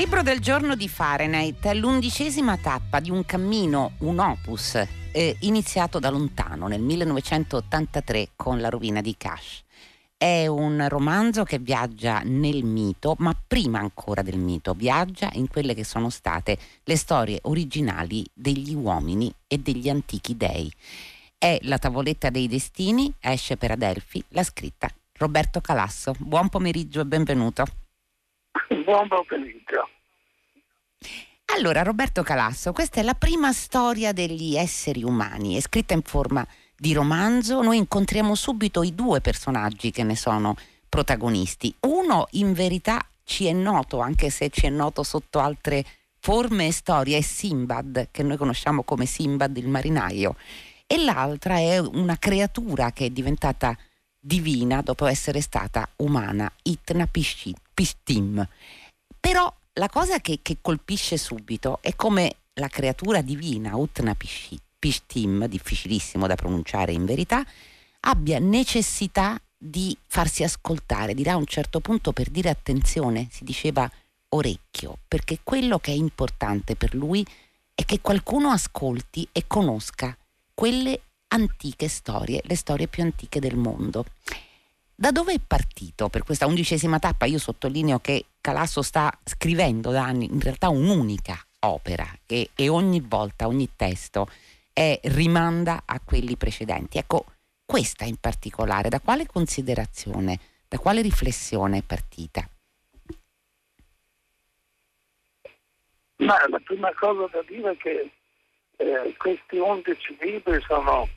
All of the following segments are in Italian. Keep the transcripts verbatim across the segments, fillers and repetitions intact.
libro del giorno di Fahrenheit è l'undicesima tappa di un cammino, un opus, eh, iniziato da lontano nel millenovecentottantatré con La rovina di Kasch. È un romanzo che viaggia nel mito, ma prima ancora del mito, viaggia in quelle che sono state le storie originali degli uomini e degli antichi dei. È La tavoletta dei destini, esce per Adelphi, l'ha scritta Roberto Calasso. Buon pomeriggio e benvenuto. Buon pomeriggio. Allora, Roberto Calasso, questa è la prima storia degli esseri umani, è scritta in forma di romanzo. Noi incontriamo subito i due personaggi che ne sono protagonisti. Uno in verità ci è noto, anche se ci è noto sotto altre forme e storie, è Sinbad, che noi conosciamo come Sinbad il marinaio, e l'altra è una creatura che è diventata divina dopo essere stata umana, Utnapishtim. Però la cosa che, che colpisce subito è come la creatura divina Utnapishtim, Pishtim, difficilissimo da pronunciare in verità, abbia necessità di farsi ascoltare, dirà a un certo punto, per dire attenzione, si diceva orecchio, perché quello che è importante per lui è che qualcuno ascolti e conosca quelle antiche storie, le storie più antiche del mondo. Da dove è partito per questa undicesima tappa? Io sottolineo che Calasso sta scrivendo da anni in realtà un'unica opera e, e ogni volta, ogni testo e rimanda a quelli precedenti. Ecco, questa in particolare, da quale considerazione, da quale riflessione è partita? Ma la prima cosa da dire è che eh, questi undici libri sono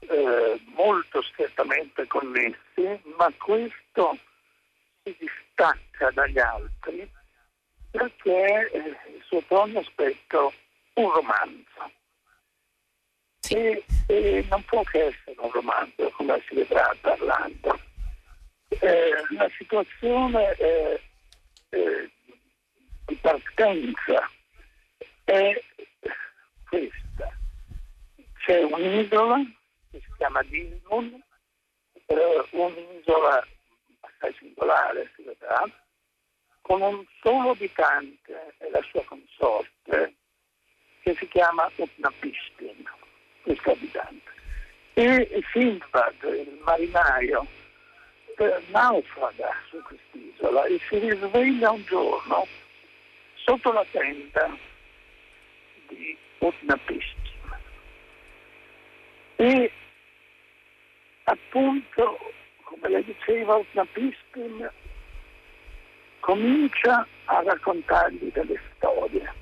eh, molto strettamente connessi, ma questo si distacca dagli altri perché eh, sotto ogni aspetto un romanzo. E, e non può che essere un romanzo, come si vedrà parlando. Eh, la situazione eh, eh, di partenza è questa. C'è un'isola che si chiama Dinnun, eh, un'isola assai singolare, si vedrà, con un solo abitante e la sua consorte, che si chiama Utnapishtim. Questo abitante. E Sinbad, il marinaio, eh, naufraga su quest'isola e si risveglia un giorno sotto la tenda di Utnapishtim. E appunto, come le diceva, Utnapishtim comincia a raccontargli delle storie.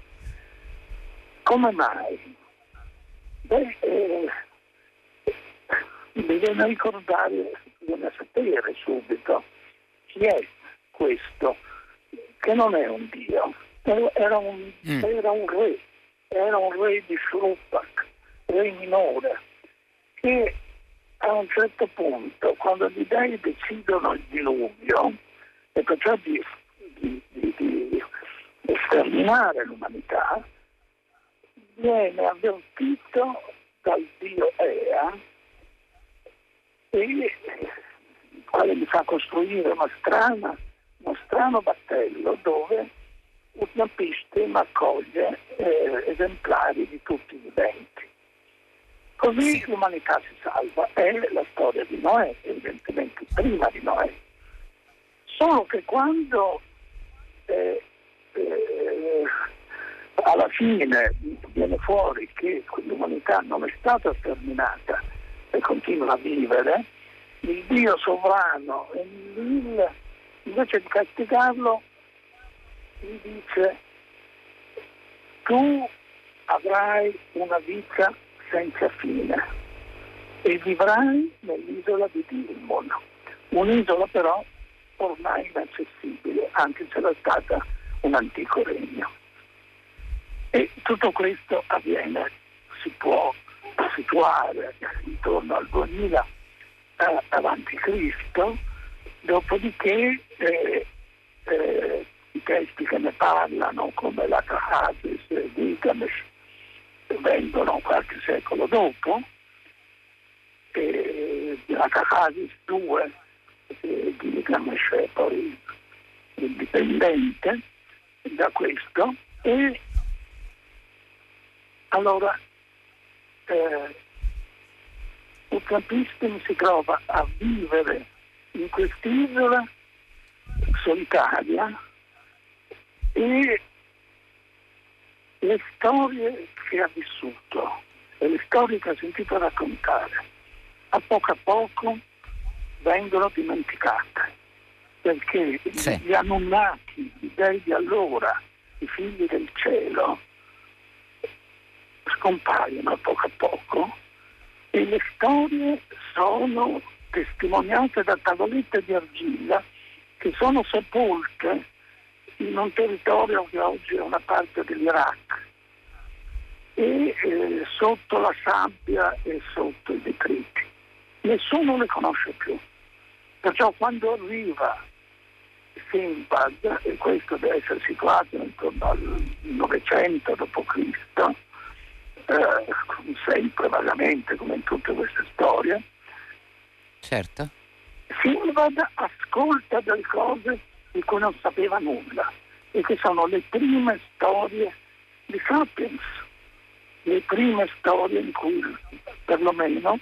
Come mai? Beh, eh, bisogna ricordare, bisogna sapere subito chi è questo, che non è un dio, era un, mm. era un re, era un re di Shuruppak, re minore, che a un certo punto, quando gli dei decidono il diluvio, e perciò di, di, di, di sterminare l'umanità, viene avvertito dal dio Ea, e il quale gli fa costruire una strana, uno strano battello dove Utnapishtim accoglie eh, esemplari di tutti i viventi. Così l'umanità si salva. È la storia di Noè, evidentemente prima di Noè. Solo che quando eh, eh, alla fine viene fuori che l'umanità non è stata sterminata e continua a vivere, il Dio sovrano, invece di castigarlo, gli dice: tu avrai una vita senza fine e vivrai nell'isola di Dilmono, un'isola però ormai inaccessibile, anche se era stata un antico regno. E tutto questo avviene, si può situare intorno al duemila eh, avanti Cristo, dopodiché eh, eh, i testi che ne parlano, come la Kasch e Gilgamesh, vengono qualche secolo dopo. Eh, la Kasch due, eh, Gilgamesh è poi indipendente, da questo. E allora eh, Utnapishtim si trova a vivere in quest'isola solitaria, e le storie che ha vissuto e le storie che ha sentito raccontare a poco a poco vengono dimenticate, perché sì. gli Anunnaki, i dei di allora, i figli del cielo, scompaiono a poco a poco, e le storie sono testimoniate da tavolette di argilla che sono sepolte in un territorio che oggi è una parte dell'Iraq, e eh, sotto la sabbia e sotto i detriti. Nessuno le conosce più, perciò quando arriva Sinbad, e questo deve essere situato intorno al novecento dopo Cristo, eh, sempre vagamente come in tutte queste storie, certo. Sinbad ascolta delle cose di cui non sapeva nulla, e che sono le prime storie di Sapiens, le prime storie in cui, perlomeno,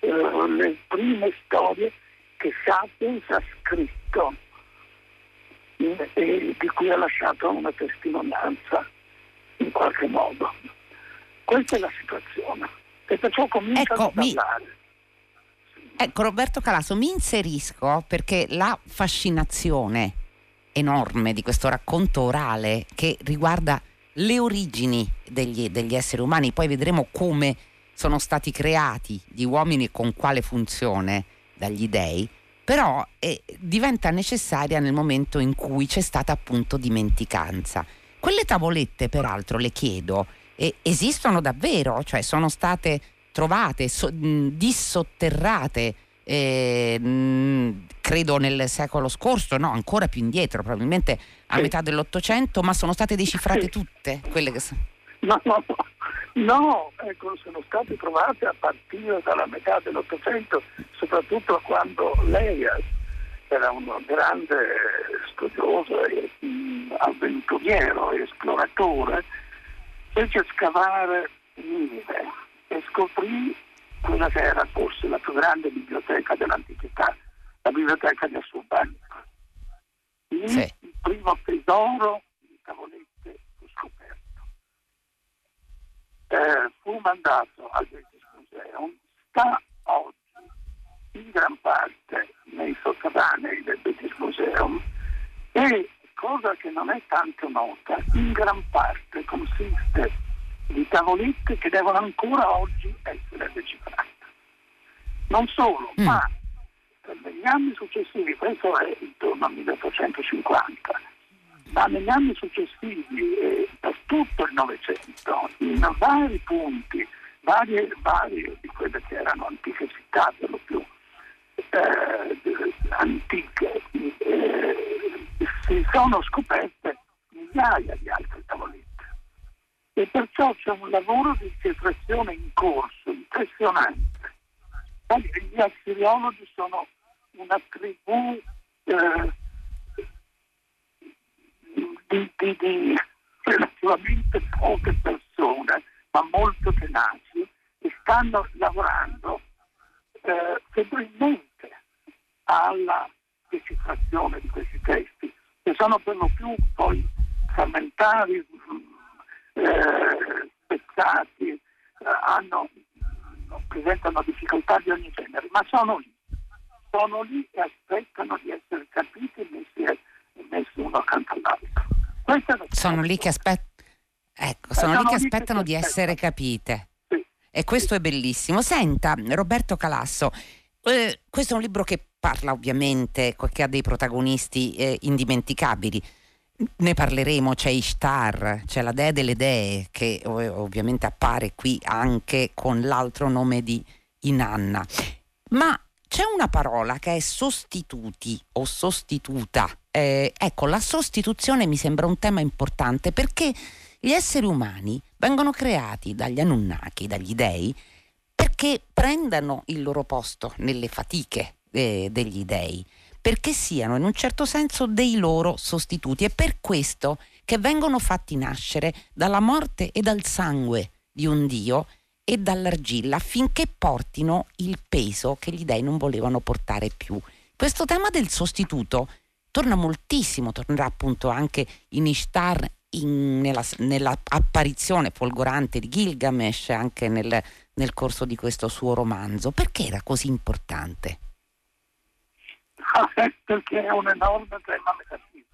eh, le prime storie che Sapiens ha scritto eh, e di cui ha lasciato una testimonianza in qualche modo. Questa è la situazione, e perciò comincia ecco, a parlare. Mi... Ecco, Roberto Calasso, mi inserisco perché la fascinazione enorme di questo racconto orale, che riguarda le origini degli, degli esseri umani, poi vedremo come sono stati creati gli uomini e con quale funzione dagli dei, però eh, diventa necessaria nel momento in cui c'è stata appunto dimenticanza. Quelle tavolette, peraltro, le chiedo, eh, esistono davvero? Cioè sono state... trovate, so, mh, dissotterrate, eh, mh, credo nel secolo scorso, no, ancora più indietro, probabilmente a sì. metà dell'Ottocento, ma sono state decifrate sì. tutte quelle che sono? No, no, no, ecco, sono state trovate a partire dalla metà dell'Ottocento, soprattutto quando Layard era un grande studioso e mh, avventuriero, esploratore, fece scavare mine e scoprì quella che era forse la più grande biblioteca dell'antichità, la biblioteca di Shuruppak. Lì sì. il primo tesoro di tavolette fu scoperto. Eh, fu mandato al British Museum, sta oggi in gran parte nei sotterranei del British Museum, e, cosa che non è tanto nota, in gran parte consiste di tavolette che devono ancora oggi essere decifrate. Non solo, mm. ma negli anni successivi, questo è intorno al milleottocentocinquanta, ma negli anni successivi e per tutto il Novecento, in vari punti, varie, varie di quelle che erano antiche città, per lo più eh, antiche, eh, si sono scoperte migliaia di altre tavolette. E perciò c'è un lavoro di decifrazione in corso, impressionante. Gli assiriologi sono una tribù eh, di, di, di relativamente poche persone, ma molto tenaci, e stanno lavorando eh, febbrilmente alla decifrazione di questi testi, che sono per lo più poi frammentari, Eh, spezzati, eh, hanno, presentano difficoltà di ogni genere, ma sono lì, sono lì e aspettano di essere capiti e messi, messi uno accanto all'altro. Questa sono lì che aspettano, ecco, sono, sono lì che aspettano di essere capite. Sì. E questo è bellissimo. Senta, Roberto Calasso, eh, questo è un libro che parla ovviamente, che ha dei protagonisti eh, indimenticabili. Ne parleremo, c'è Ishtar, c'è la dea delle dee, che ovviamente appare qui anche con l'altro nome di Inanna. Ma c'è una parola che è sostituti o sostituta. Eh, ecco, la sostituzione mi sembra un tema importante, perché gli esseri umani vengono creati dagli Anunnaki, dagli dei, perché prendano il loro posto nelle fatiche eh, degli dei, perché siano in un certo senso dei loro sostituti, e per questo che vengono fatti nascere dalla morte e dal sangue di un dio e dall'argilla, affinché portino il peso che gli dei non volevano portare più. Questo tema del sostituto torna moltissimo, tornerà appunto anche in Ishtar, in, nella, nella apparizione folgorante di Gilgamesh, anche nel, nel corso di questo suo romanzo. Perché era così importante? Ah, perché è un enorme tema metafisico.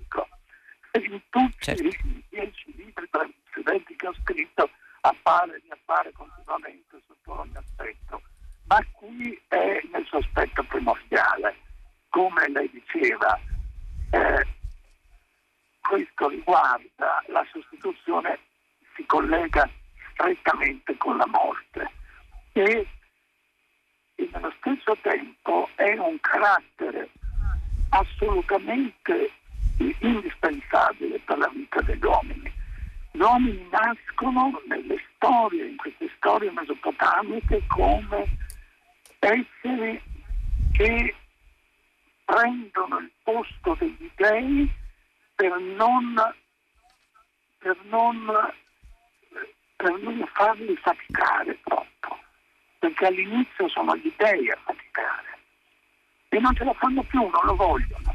In tutti certo. i dieci libri precedenti che ho scritto appare e riappare continuamente sotto ogni aspetto, ma qui è nel suo aspetto primordiale. Come lei diceva, eh, questo riguarda la sostituzione, si collega strettamente con la morte e, e nello stesso tempo è un carattere assolutamente indispensabile per la vita degli uomini. Gli uomini nascono nelle storie, in queste storie mesopotamiche, come esseri che prendono il posto degli dei per non, per non, per non farli faticare troppo, perché all'inizio sono gli dei a faticare e non ce la fanno più, non lo vogliono.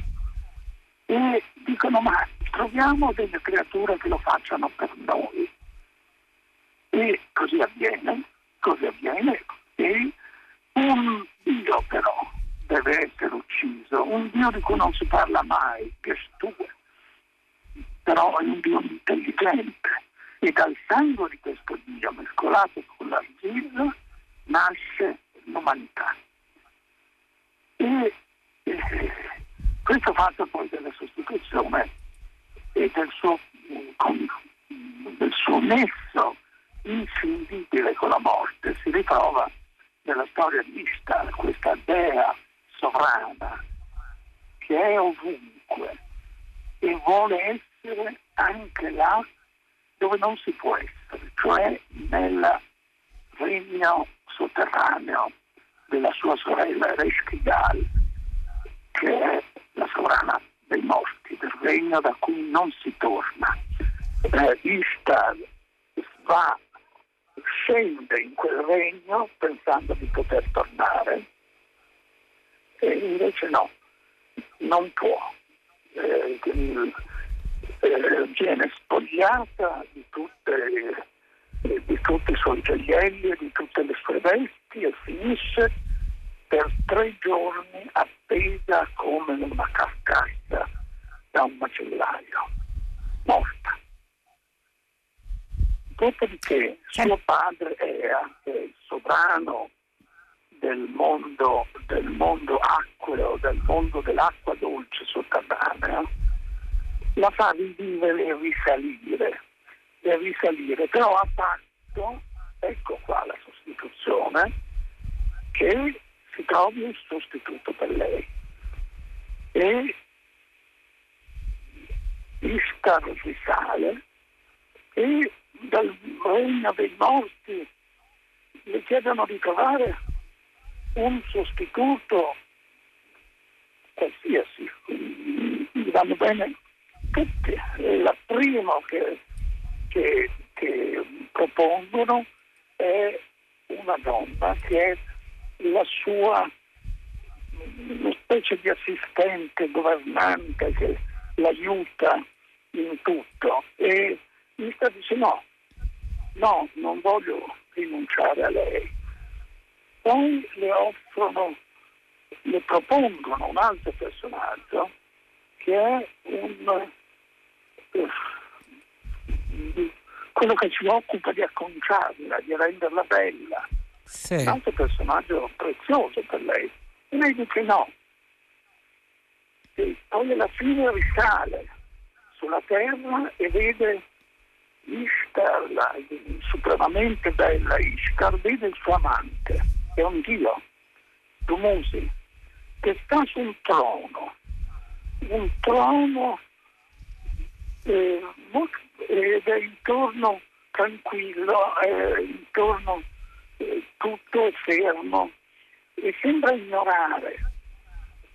E dicono: ma troviamo delle creature che lo facciano per noi. E così avviene, così avviene. E un dio però deve essere ucciso, un dio di cui non si parla mai, che stupore, però è un dio intelligente. E dal sangue di questo dio mescolato con l'argilla nasce l'umanità. E... e questo fatto poi della sostituzione e del suo, del suo nesso inscindibile con la morte si ritrova nella storia di Ishtar, questa dea sovrana che è ovunque e vuole essere anche là dove non si può essere, cioè nel regno sotterraneo della sua sorella Ereshkigal, che è la sovrana dei morti, del regno da cui non si torna. Eh, Ishtar va, scende in quel regno pensando di poter tornare e invece no, non può. Eh, eh, viene spogliata di, tutte, eh, di tutti i suoi gioielli e di tutte le sue vesti e finisce per tre giorni appesa come una carcassa da un macellaio, morta. Dopodiché suo padre Ea, che è il sovrano del mondo, del mondo acqueo, del mondo dell'acqua dolce sotterranea, la fa rivivere e risalire, e risalire, però ha fatto, ecco qua la sostituzione, che si trovi un sostituto per lei. E Ishtar risale e dal regno dei morti le chiedono di trovare un sostituto qualsiasi, vanno bene tutti. Il primo che, che, che propongono è una donna che è la sua, una specie di assistente governante che l'aiuta in tutto, e mi sta dicendo no, no, non voglio rinunciare a lei. Poi le offrono, le propongono un altro personaggio che è un uh, quello che si occupa di acconciarla, di renderla bella. Sì. Un altro personaggio prezioso per lei, e lei dice no, e poi alla fine risale sulla terra e vede Ishtar, la supremamente bella Ishtar, vede il suo amante, è un dio, Dumuzi, che sta su un trono, un trono eh, ed è intorno tranquillo, eh, intorno tutto è fermo e sembra ignorare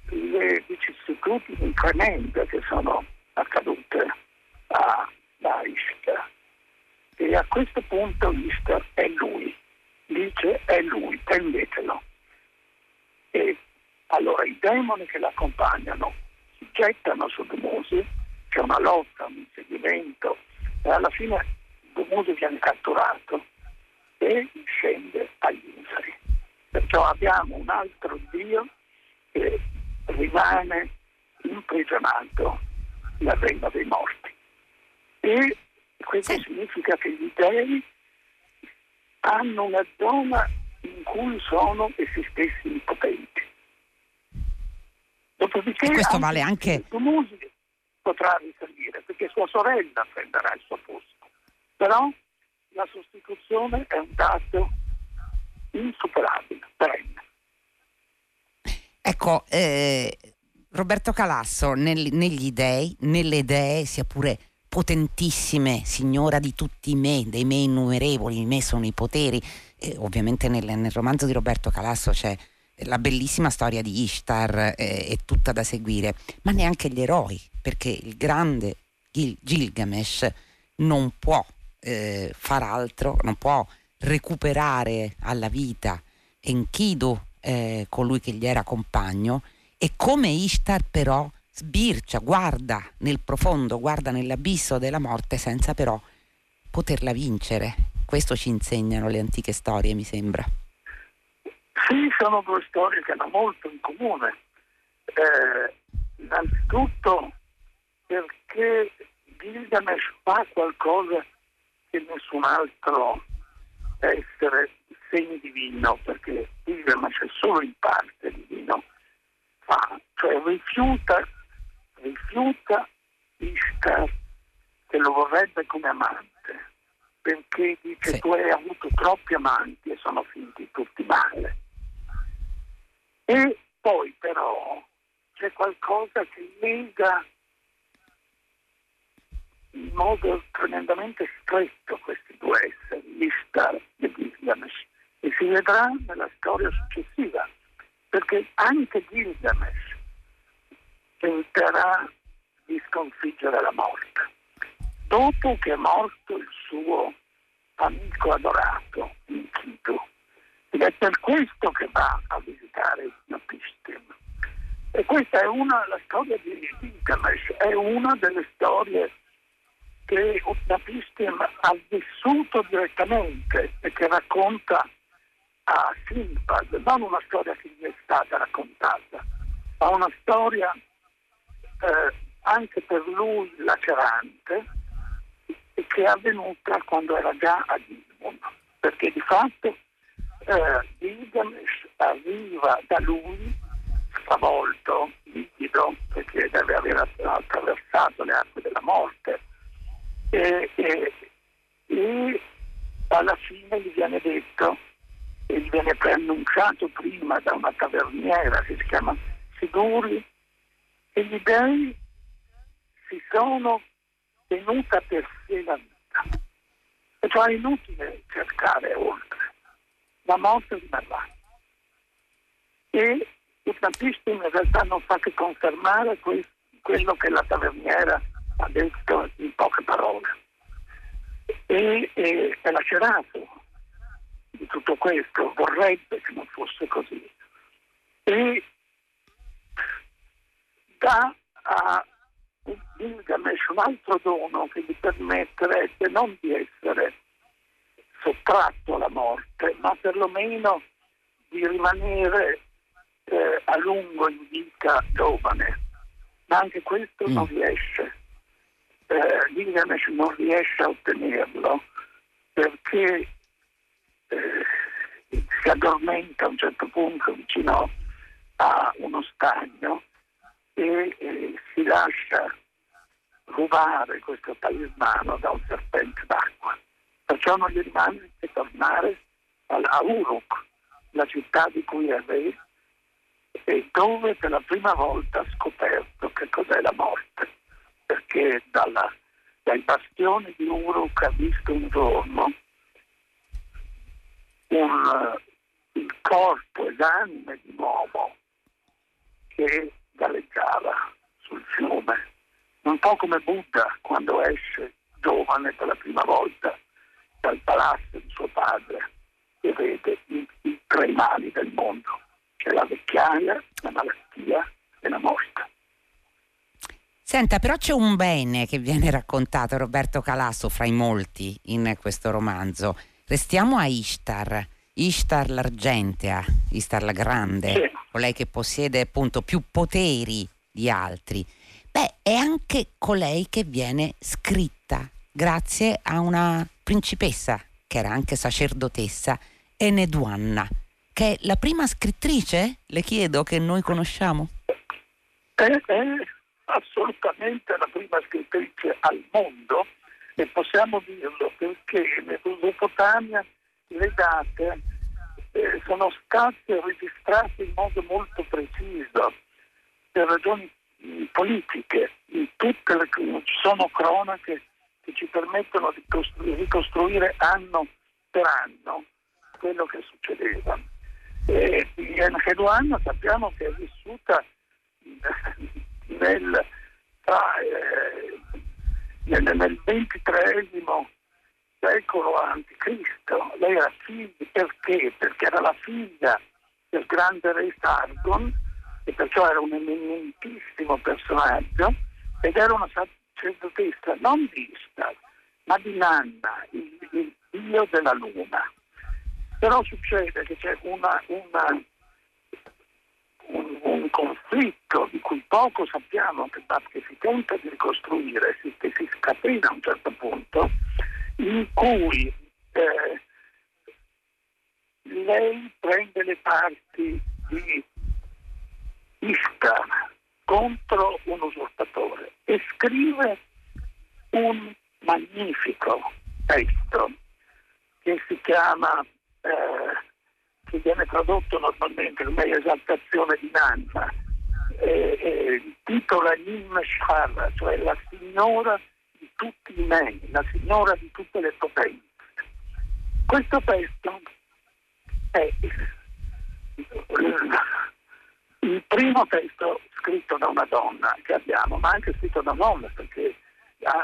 le vicissitudini tremende che sono accadute a da Ishtar. E a questo punto Ishtar è lui, dice è lui, prendetelo. E allora i demoni che l'accompagnano si gettano su Dumuzi, c'è una lotta, un inseguimento, e alla fine Dumuzi viene catturato e scende agli inferi. Perciò abbiamo un altro dio che rimane imprigionato nel regno dei morti. E questo significa che gli dei hanno una zona in cui sono essi stessi impotenti. Dopodiché, e questo vale anche... Dumuzi potrà risalire, perché sua sorella prenderà il suo posto. Però la sostituzione è un dato insuperabile, perenne. Ecco, eh, Roberto Calasso, nel, negli dei, nelle dee, sia pure potentissime, signora di tutti i me, dei me innumerevoli, i me sono i poteri, eh, ovviamente nel, nel romanzo di Roberto Calasso c'è la bellissima storia di Ishtar, eh, è tutta da seguire, ma neanche gli eroi, perché il grande Gil- Gilgamesh non può eh, far altro, non può recuperare alla vita Enkidu, eh, colui che gli era compagno, e come Ishtar però sbircia, guarda nel profondo, guarda nell'abisso della morte senza però poterla vincere. Questo ci insegnano le antiche storie, mi sembra. Sì, sono due storie che hanno molto in comune. Eh, innanzitutto perché Gilgamesh fa qualcosa che nessun altro essere semidivino, perché Gilgamesh è solo in parte divino, fa, cioè rifiuta, rifiuta Ishtar che lo vorrebbe come amante, perché dice sì. Tu hai avuto troppi amanti e sono finti tutti male. E poi però c'è qualcosa che lega in modo tremendamente stretto questi due esseri, Ishtar e Gilgamesh, e si vedrà nella storia successiva, perché anche Gilgamesh tenterà di sconfiggere la morte. Dopo che è morto il suo amico adorato, Enkidu, ed è per questo che va a visitare Utnapishtim. E questa è una, la storia di Gilgamesh è una delle storie che Utnapishtim ha vissuto direttamente e che racconta a Sinbad, non una storia che gli è stata raccontata, ma una storia eh, anche per lui lacerante, e che è avvenuta quando era già a Dinnun, perché di fatto eh, Gilgamesh arriva da lui stravolto, liquido, perché deve aver attraversato le acque della morte. E, e, e alla fine gli viene detto e gli viene preannunciato prima da una taverniera che si chiama Siduri, e gli dei si sono tenuta per sé la vita, e cioè è inutile cercare oltre, la morte rimarrà. E il Utnapishtim in realtà non fa che confermare que- quello che la taverniera ha detto in poche parole, e, e è lacerato di tutto questo, vorrebbe che non fosse così, e dà a Gilgamesh un altro dono che gli permetterebbe non di essere sottratto alla morte, ma perlomeno di rimanere eh, a lungo in vita giovane, ma anche questo mm. non riesce. Eh, Gilgamesh non riesce a ottenerlo perché eh, si addormenta a un certo punto vicino a uno stagno e eh, si lascia rubare questo talismano da un serpente d'acqua. Perciò non gli rimane che tornare a Uruk, la città di cui è re, e dove per la prima volta ha scoperto che cos'è la morte, perché dalla, dai bastioni di Uruk ha visto un giorno un, il corpo esanime di un uomo che galleggiava sul fiume, un po' come Buddha quando esce giovane per la prima volta dal palazzo di suo padre e vede i, i tre mali del mondo, che è la vecchiaia, la malattia e la morte. Senta, però c'è un bene che viene raccontato, Roberto Calasso, fra i molti in questo romanzo. Restiamo a Ishtar, Ishtar l'Argentea, Ishtar la Grande, sì, colei che possiede appunto più poteri di altri. Beh, è anche colei che viene scritta grazie a una principessa che era anche sacerdotessa, Enheduanna, che è la prima scrittrice, le chiedo, che noi conosciamo. È, è assolutamente la prima scrittrice al mondo, e possiamo dirlo perché le Mesopotamia le date eh, sono state registrate in modo molto preciso per ragioni politiche. In tutte le, ci sono cronache che ci permettono di ricostruire anno per anno quello che succedeva. E Enheduanna sappiamo che è vissuta nel, tra, eh, nel, nel ventitreesimo secolo anticristo. Lei era figlia, perché? Perché era la figlia del grande re Sargon, e perciò era un eminentissimo personaggio, ed era una sacerdotessa non di Ishtar, ma di Nanna, il, il dio della luna. Però succede che c'è una, una, un, un conflitto di cui poco sappiamo, che, che si tenta di ricostruire, si, che si scaprina a un certo punto, in cui eh, lei prende le parti di Ishtar contro un usurpatore e scrive un magnifico testo che si chiama, eh, che viene tradotto normalmente come Esaltazione di Nanna, eh, eh, titola Yin Mishkar, cioè la signora di tutti i mei, la signora di tutte le potenze. Questo testo è il primo testo scritto da una donna che abbiamo, ma anche scritto da un uomo, perché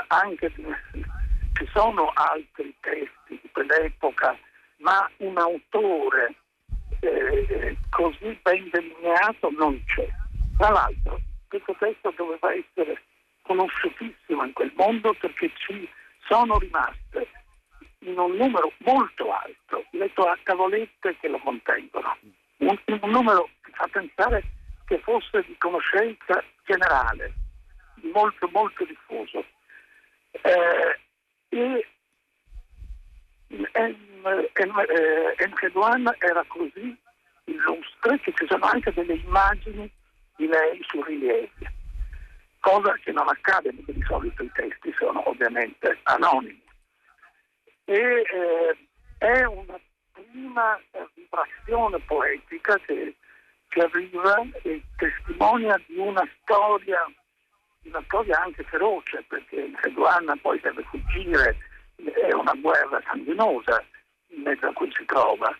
anche ci sono altri testi di quell'epoca, ma un autore eh, così ben delineato non c'è. Tra l'altro, questo testo doveva essere conosciutissimo in quel mondo, perché ci sono rimaste in un numero molto alto le tavolette che lo contengono. Un, un numero che fa pensare che fosse di conoscenza generale, molto molto diffuso. Eh, e Enheduanna era così illustre che ci sono anche delle immagini di lei su rilievi, cosa che non accade perché di solito i testi sono ovviamente anonimi. E eh, è una prima vibrazione poetica che ci arriva e testimonia di una storia, una storia anche feroce, perché Enheduanna poi deve fuggire, è una guerra sanguinosa in mezzo a cui si trova,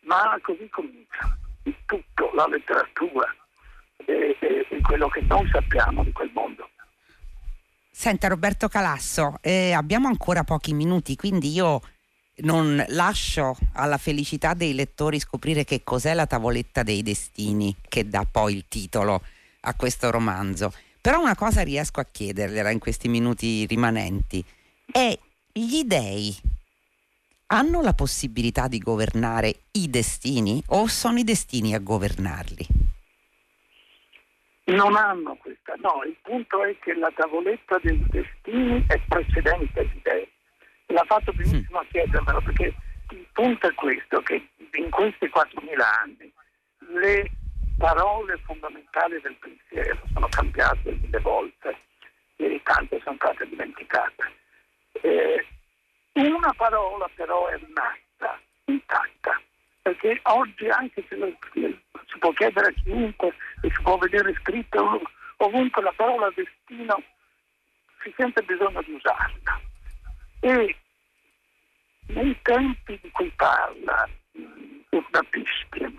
ma così comincia il tutto, la letteratura e, e, e quello che noi sappiamo di quel mondo. Senta, Roberto Calasso, eh, abbiamo ancora pochi minuti, quindi io non lascio alla felicità dei lettori scoprire che cos'è la tavoletta dei destini, che dà poi il titolo a questo romanzo. Però una cosa riesco a chiedergliela in questi minuti rimanenti: è gli dei hanno la possibilità di governare i destini, o sono i destini a governarli? Non hanno questa, no, il punto è che la tavoletta dei destini è precedente agli dei. L'ha fatto benissimo a chiedermelo, perché il punto è questo, che in questi quattromila anni le parole fondamentali del pensiero sono cambiate mille volte e tante sono state dimenticate. Eh, una parola però è rimasta intatta, perché oggi anche se lo, si può chiedere a chiunque e si può vedere scritto ovunque la parola destino, si sente bisogno di usarla. E nei tempi di cui parla Utnapishtim,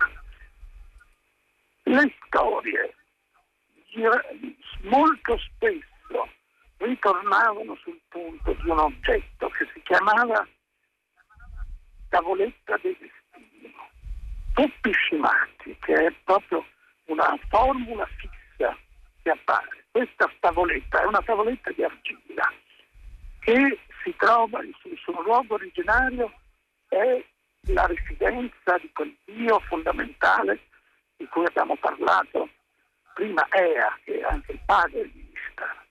le storie molto spesso ritornavano sul punto di un oggetto che si chiamava tavoletta dei destini, Tuppishimati, che è proprio una formula fissa che appare. Questa tavoletta è una tavoletta di argilla che si trova, il suo luogo originario è la residenza di quel dio fondamentale di cui abbiamo parlato prima, Ea, che è anche il padre di Ishtar.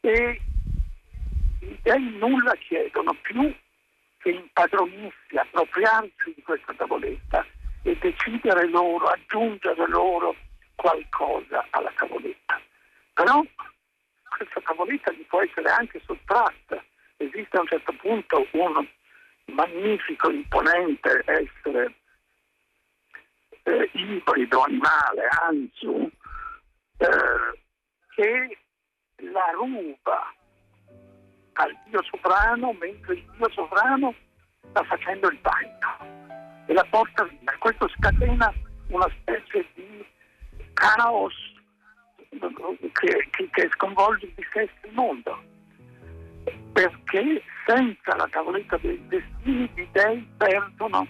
E i dei nulla chiedono più che impadronirsi, appropriarsi di questa tavoletta e decidere loro, aggiungere loro qualcosa alla tavoletta. Però questa tavoletta gli può essere anche sottratta. Esiste a un certo punto un magnifico, imponente essere eh, ibrido, animale, Anzu, eh, che la ruba al dio sovrano, mentre il dio sovrano sta facendo il bagno, e la porta via. Questo scatena una specie di caos che, che, che sconvolge il dissesto del mondo, perché senza la tavoletta dei destini gli dei perdono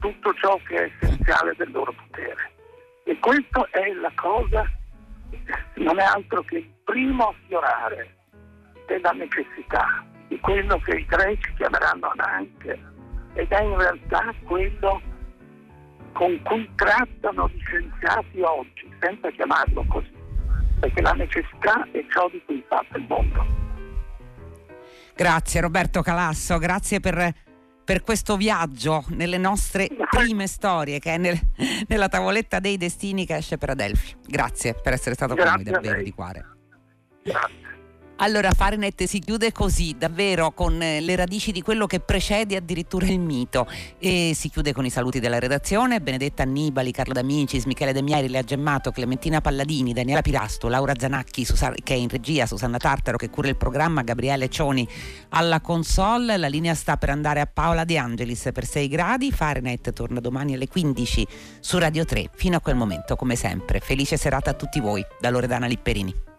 tutto ciò che è essenziale del loro potere. E questa è la cosa, non è altro che il primo fiorare della necessità di quello che i greci chiameranno Ananke, ed è in realtà quello con cui trattano gli scienziati oggi, senza chiamarlo così, perché la necessità è ciò di cui parte il mondo. Grazie Roberto Calasso, grazie per, per questo viaggio nelle nostre prime storie, che è nel, nella tavoletta dei destini che esce per Adelphi. Grazie per essere stato grazie con noi davvero di cuore. Grazie. Allora, Fahrenheit si chiude così, davvero, con le radici di quello che precede addirittura il mito, e si chiude con i saluti della redazione: Benedetta Annibali, Carlo D'Amicis, Michele De Mieri, Lea Gemmato, Clementina Palladini, Daniela Pirastu, Laura Zanacchi Susan- che è in regia, Susanna Tartaro che cura il programma, Gabriele Cioni alla console. La linea sta per andare a Paola De Angelis per sei gradi. Fahrenheit torna domani alle quindici su Radio tre. Fino a quel momento, come sempre, felice serata a tutti voi da Loredana Lipperini.